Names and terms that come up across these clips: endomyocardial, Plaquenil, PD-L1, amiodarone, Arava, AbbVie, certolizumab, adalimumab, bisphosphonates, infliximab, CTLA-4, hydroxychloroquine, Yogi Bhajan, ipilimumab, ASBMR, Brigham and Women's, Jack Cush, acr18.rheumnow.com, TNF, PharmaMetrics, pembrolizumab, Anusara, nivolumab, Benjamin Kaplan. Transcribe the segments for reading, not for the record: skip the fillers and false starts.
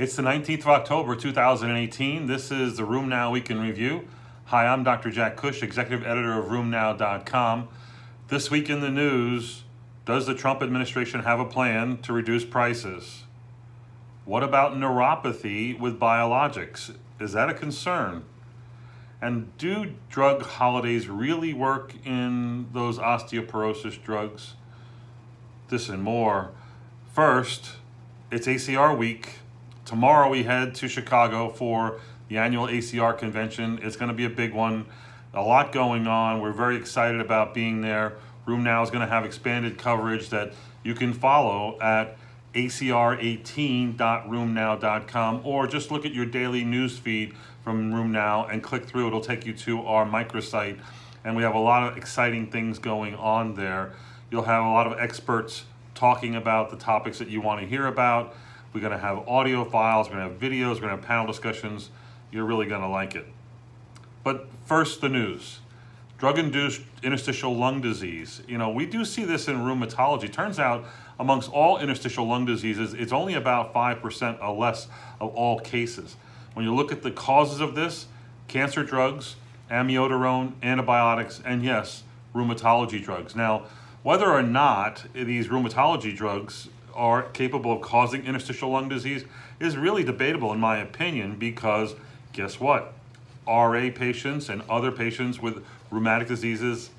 It's the 19th of October, 2018. This is the RheumNow Week in Review. Hi, I'm Dr. Jack Cush, Executive Editor of RheumNow.com. This week in the news, does the Trump administration have a plan to reduce prices? What about neuropathy with biologics? Is that a concern? And do drug holidays really work in those osteoporosis drugs? This and more. First, it's ACR week. Tomorrow we head to Chicago for the annual ACR convention. It's going to be a big one. A lot going on. We're very excited about being there. RheumNow is going to have expanded coverage that you can follow at acr18.rheumnow.com, or just look at your daily news feed from RheumNow and click through. It'll take you to our microsite, and we have a lot of exciting things going on there. You'll have a lot of experts talking about the topics that you want to hear about. We're going to have audio files, we're going to have videos, we're going to have panel discussions. You're really going to like it. But first, the news. Drug-induced interstitial lung disease. You know, we do see this in rheumatology. Turns out, amongst all interstitial lung diseases, it's only about 5% or less of all cases. When you look at the causes of this, cancer drugs, amiodarone, antibiotics, and yes, rheumatology drugs. Now, whether or not these rheumatology drugs are capable of causing interstitial lung disease is really debatable, in my opinion, because guess what? RA patients and other patients with rheumatic diseases,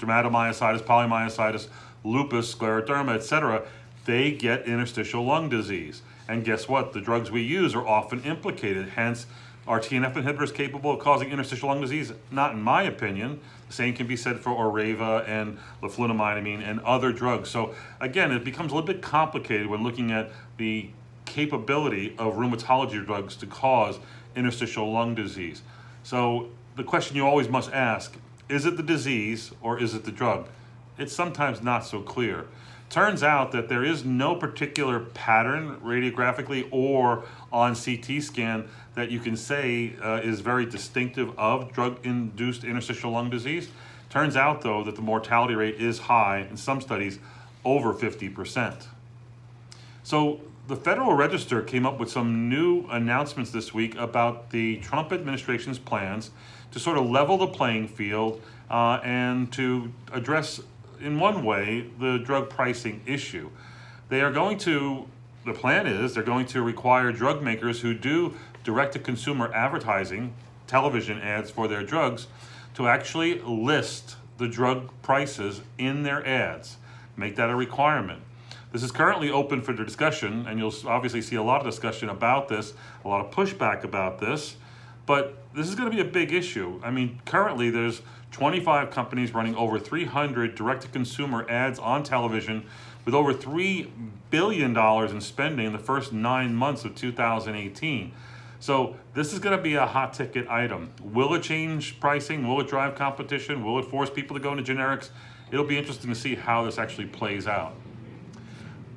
dermatomyositis, polymyositis, lupus, scleroderma, etc., they get interstitial lung disease. And guess what? The drugs we use are often implicated. Hence, are TNF inhibitors capable of causing interstitial lung disease? Not in my opinion. The same can be said for Arava and leflunomide, and other drugs. So again, it becomes a little bit complicated when looking at the capability of rheumatology drugs to cause interstitial lung disease. So the question you always must ask, is it the disease or is it the drug? It's sometimes not so clear. Turns out that there is no particular pattern radiographically or on CT scan that you can say is very distinctive of drug-induced interstitial lung disease. Turns out, though, that the mortality rate is high, in some studies, over 50%. So the Federal Register came up with some new announcements this week about the Trump administration's plans to sort of level the playing field and to address, in one way, the drug pricing issue. They are going to, the plan is, they're going to require drug makers who do direct-to-consumer advertising, television ads for their drugs, to actually list the drug prices in their ads. Make that a requirement. This is currently open for discussion, and you'll obviously see a lot of discussion about this, a lot of pushback about this, but this is going to be a big issue. I mean, currently there's 25 companies running over 300 direct-to-consumer ads on television with over $3 billion in spending in the first 9 months of 2018. So this is going to be a hot ticket item. Will it change pricing? Will it drive competition? Will it force people to go into generics? It'll be interesting to see how this actually plays out.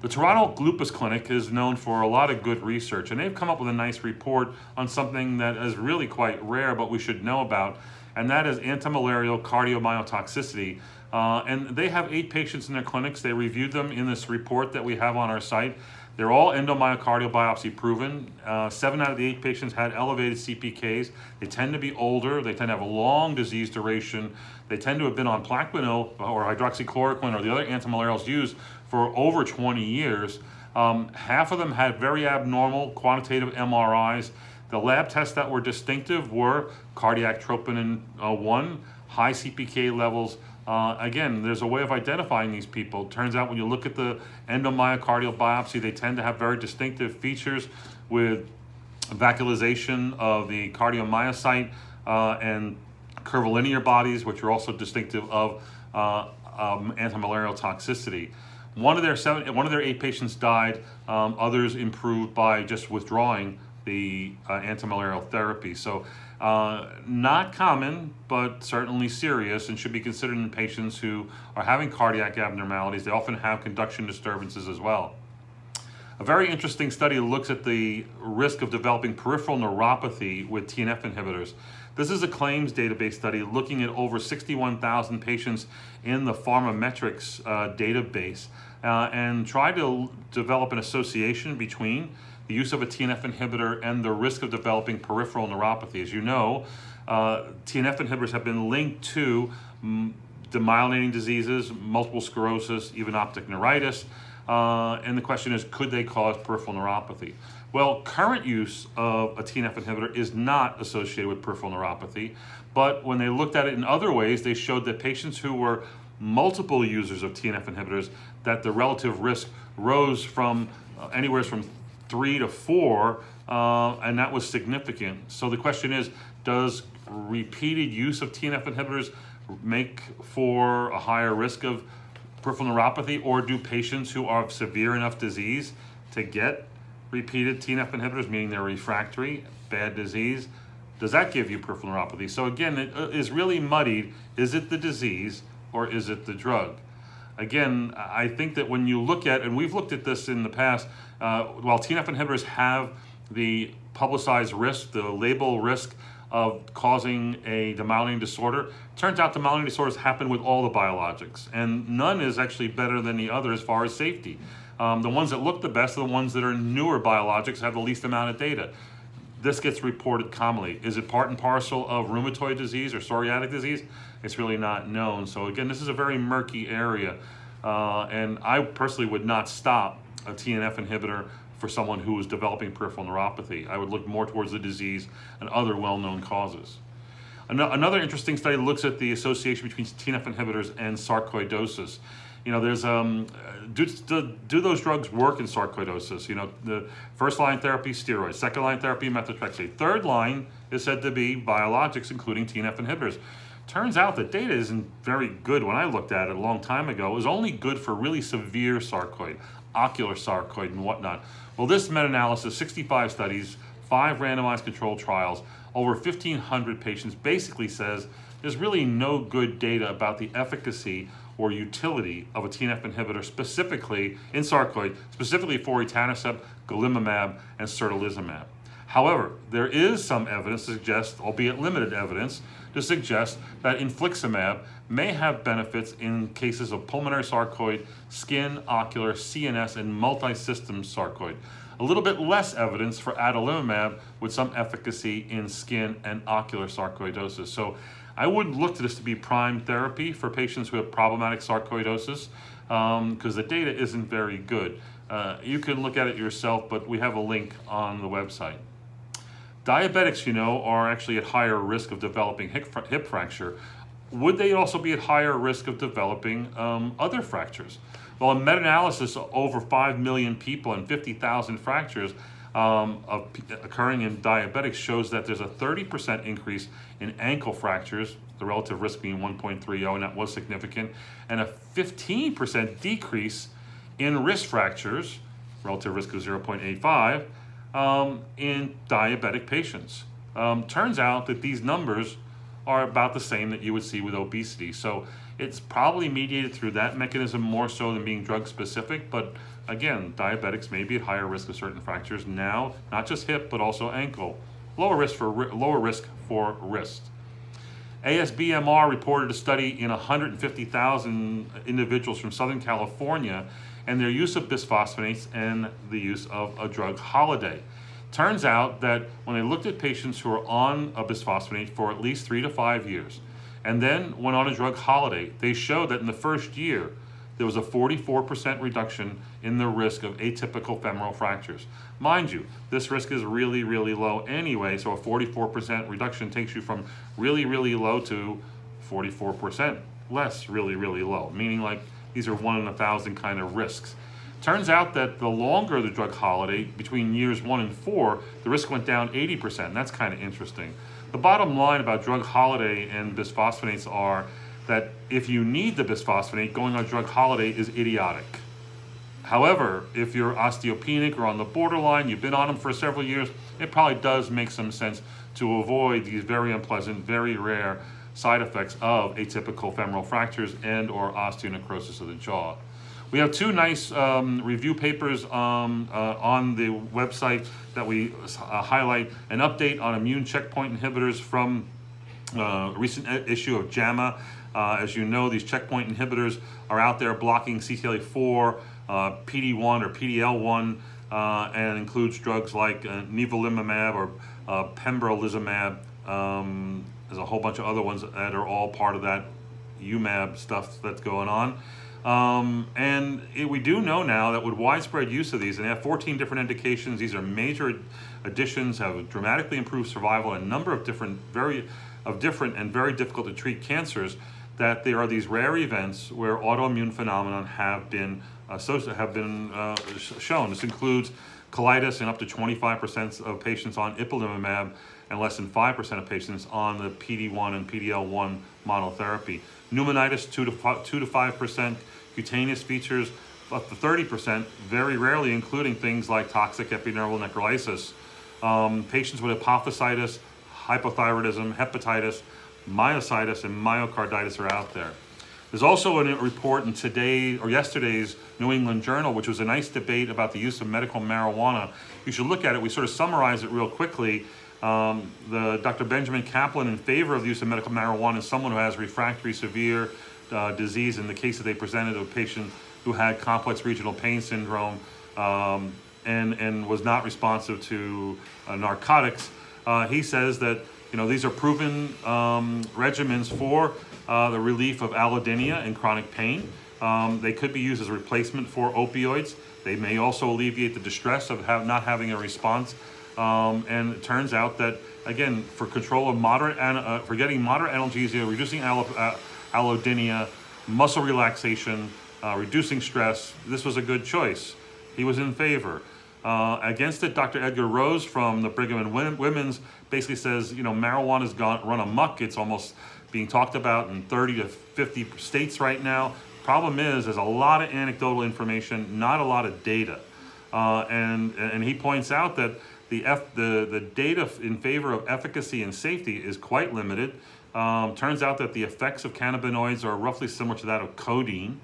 The Toronto Lupus Clinic is known for a lot of good research, and they've come up with a nice report on something that is really quite rare, but we should know about, and that is antimalarial cardiomyotoxicity. And they have 8 patients in their clinics. They reviewed them in this report that we have on our site. They're all endomyocardial biopsy proven. 7 out of the 8 patients had elevated CPKs. They tend to be older. They tend to have a long disease duration. They tend to have been on Plaquenil or hydroxychloroquine or the other antimalarials used for over 20 years. Half of them had very abnormal quantitative MRIs. The lab tests that were distinctive were cardiac troponin 1, high CPK levels. Again, there's a way of identifying these people. Turns out when you look at the endomyocardial biopsy, they tend to have very distinctive features with vacuolization of the cardiomyocyte and curvilinear bodies, which are also distinctive of antimalarial toxicity. One of their 8 patients died. Others improved by just withdrawing the antimalarial therapy. So not common, but certainly serious, and should be considered in patients who are having cardiac abnormalities. They often have conduction disturbances as well. A very interesting study looks at the risk of developing peripheral neuropathy with TNF inhibitors. This is a claims database study looking at over 61,000 patients in the PharmaMetrics database and tried to develop an association between the use of a TNF inhibitor and the risk of developing peripheral neuropathy. As you know, TNF inhibitors have been linked to demyelinating diseases, multiple sclerosis, even optic neuritis. And the question is, could they cause peripheral neuropathy? Well, current use of a TNF inhibitor is not associated with peripheral neuropathy, but when they looked at it in other ways, they showed that patients who were multiple users of TNF inhibitors, that the relative risk rose from anywhere from 3 to 4, and that was significant. So the question is, does repeated use of TNF inhibitors make for a higher risk of peripheral neuropathy, or do patients who are of severe enough disease to get repeated TNF inhibitors, meaning they're refractory, bad disease, does that give you peripheral neuropathy? So again, it is really muddied. Is it the disease or is it the drug? Again, I think that when you look at, and we've looked at this in the past, while TNF inhibitors have the publicized risk, the label risk of causing a demyelinating disorder, turns out demyelinating disorders happen with all the biologics, and none is actually better than the other as far as safety. The ones that look the best are the ones that are newer biologics, have the least amount of data. This gets reported commonly. Is it part and parcel of rheumatoid disease or psoriatic disease? It's really not known. So again, this is a very murky area, and I personally would not stop a TNF inhibitor for someone who is developing peripheral neuropathy. I would look more towards the disease and other well-known causes. Another interesting study looks at the association between TNF inhibitors and sarcoidosis. You know, there's do those drugs work in sarcoidosis? You know, the first line therapy, steroids; second line therapy, methotrexate; third line is said to be biologics, including TNF inhibitors. Turns out the data isn't very good. When I looked at it a long time ago, it was only good for really severe sarcoid, ocular sarcoid and whatnot. Well, this meta-analysis, 65 studies, 5 randomized controlled trials, over 1,500 patients, basically says there's really no good data about the efficacy or utility of a TNF inhibitor specifically in sarcoid, specifically for etanercept, golimumab, and certolizumab. However, there is some evidence to suggest, albeit limited evidence, to suggest that infliximab may have benefits in cases of pulmonary sarcoid, skin, ocular, CNS, and multi-system sarcoid. A little bit less evidence for adalimumab with some efficacy in skin and ocular sarcoidosis. So I would look to this to be prime therapy for patients who have problematic sarcoidosis, because the data isn't very good. You can look at it yourself, but we have a link on the website. Diabetics, you know, are actually at higher risk of developing hip fracture. Would they also be at higher risk of developing other fractures? Well, a meta-analysis of over 5 million people and 50,000 fractures occurring in diabetics shows that there's a 30% increase in ankle fractures, the relative risk being 1.30, and that was significant, and a 15% decrease in wrist fractures, relative risk of 0.85, in diabetic patients. Turns out that these numbers are about the same that you would see with obesity. So it's probably mediated through that mechanism more so than being drug specific, but again, diabetics may be at higher risk of certain fractures now, not just hip, but also ankle. Lower risk for wrist. ASBMR reported a study in 150,000 individuals from Southern California and their use of bisphosphonates and the use of a drug holiday. Turns out that when they looked at patients who were on a bisphosphonate for at least 3 to 5 years and then went on a drug holiday, they showed that in the first year, there was a 44% reduction in the risk of atypical femoral fractures. Mind you, this risk is really, really low anyway, so a 44% reduction takes you from really, really low to 44% less really, really low, meaning like these are 1 in 1,000 kind of risks. Turns out that the longer the drug holiday, between years 1 and 4, the risk went down 80%, and that's kind of interesting. The bottom line about drug holiday and bisphosphonates are that if you need the bisphosphonate, going on drug holiday is idiotic. However, if you're osteopenic or on the borderline, you've been on them for several years, it probably does make some sense to avoid these very unpleasant, very rare side effects of atypical femoral fractures and or osteonecrosis of the jaw. We have two nice review papers on the website that we highlight. An update on immune checkpoint inhibitors from a recent issue of JAMA. As you know, these checkpoint inhibitors are out there blocking CTLA-4, PD-1 or PD-L1, and includes drugs like nivolumab or pembrolizumab. There's a whole bunch of other ones that are all part of that UMAB stuff that's going on. And we do know now that with widespread use of these, and they have 14 different indications, these are major additions, have dramatically improved survival in a number of different and very difficult to treat cancers, that there are these rare events where autoimmune phenomenon have been shown. This includes colitis in up to 25% of patients on ipilimumab and less than 5% of patients on the PD-1 and PD-L1 monotherapy. Pneumonitis, 2 to 5%. Cutaneous features, up to 30%, very rarely, including things like toxic epidural necrolysis. Patients with apophysitis, hypothyroidism, hepatitis, myositis, and myocarditis are out there. There's also a report in yesterday's New England Journal, which was a nice debate about the use of medical marijuana. You should look at it. We sort of summarize it real quickly. Dr. Benjamin Kaplan in favor of the use of medical marijuana is someone who has refractory severe disease in the case that they presented of a patient who had complex regional pain syndrome and was not responsive to narcotics. He says that, you know, these are proven regimens for the relief of allodynia and chronic pain. They could be used as a replacement for opioids. They may also alleviate the distress of not having a response. And it turns out that, again, for control of for getting moderate analgesia, reducing allodynia, muscle relaxation, reducing stress, this was a good choice. He was in favor. Against it, Dr. Edgar Rose from the Brigham and Women's basically says, you know, marijuana's run amok. It's almost being talked about in 30 to 50 states right now. Problem is, there's a lot of anecdotal information, not a lot of data. And he points out that the data in favor of efficacy and safety is quite limited. Turns out that the effects of cannabinoids are roughly similar to that of codeine,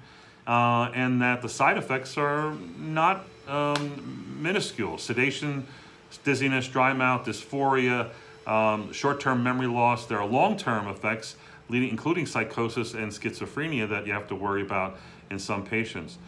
and that the side effects are not minuscule. Sedation, dizziness, dry mouth, dysphoria, short-term memory loss. There are long-term effects, including psychosis and schizophrenia, that you have to worry about in some patients.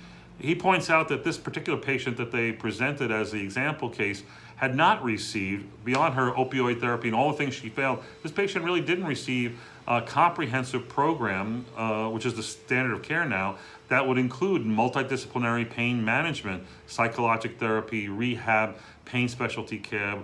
He points out that this particular patient that they presented as the example case had not received, beyond her opioid therapy and all the things she failed, this patient really didn't receive a comprehensive program, which is the standard of care now, that would include multidisciplinary pain management, psychologic therapy, rehab, pain specialty care,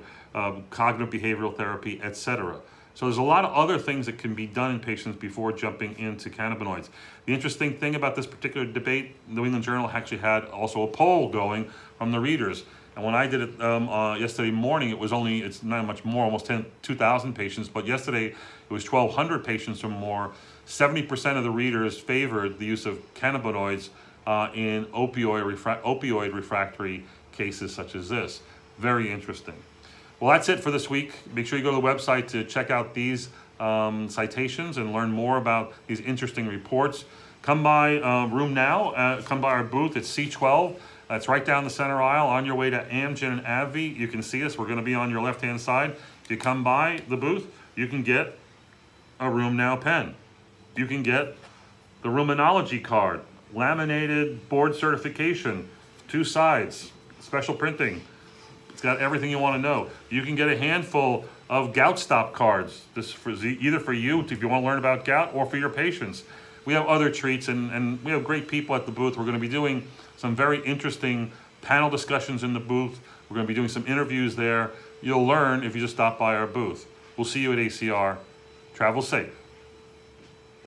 cognitive behavioral therapy, etc. So there's a lot of other things that can be done in patients before jumping into cannabinoids. The interesting thing about this particular debate, New England Journal actually had also a poll going from the readers. And when I did it yesterday morning, it was only, it's not much more, almost 2,000 patients, but yesterday it was 1,200 patients or more. 70% of the readers favored the use of cannabinoids in opioid refractory cases such as this. Very interesting. Well, that's it for this week. Make sure you go to the website to check out these citations and learn more about these interesting reports. Come by RheumNow, come by our booth at C12. It's right down the center aisle on your way to Amgen and AbbVie. You can see us. We're going to be on your left-hand side. If you come by the booth, you can get a RheumNow pen. You can get the rheumanology card, laminated board certification, 2 sides, special printing. It's got everything you want to know. You can get a handful of gout stop cards. This is for either for you if you want to learn about gout or for your patients. We have other treats and we have great people at the booth. We're going to be doing some very interesting panel discussions in the booth. We're going to be doing some interviews there. You'll learn if you just stop by our booth. We'll see you at ACR. Travel safe.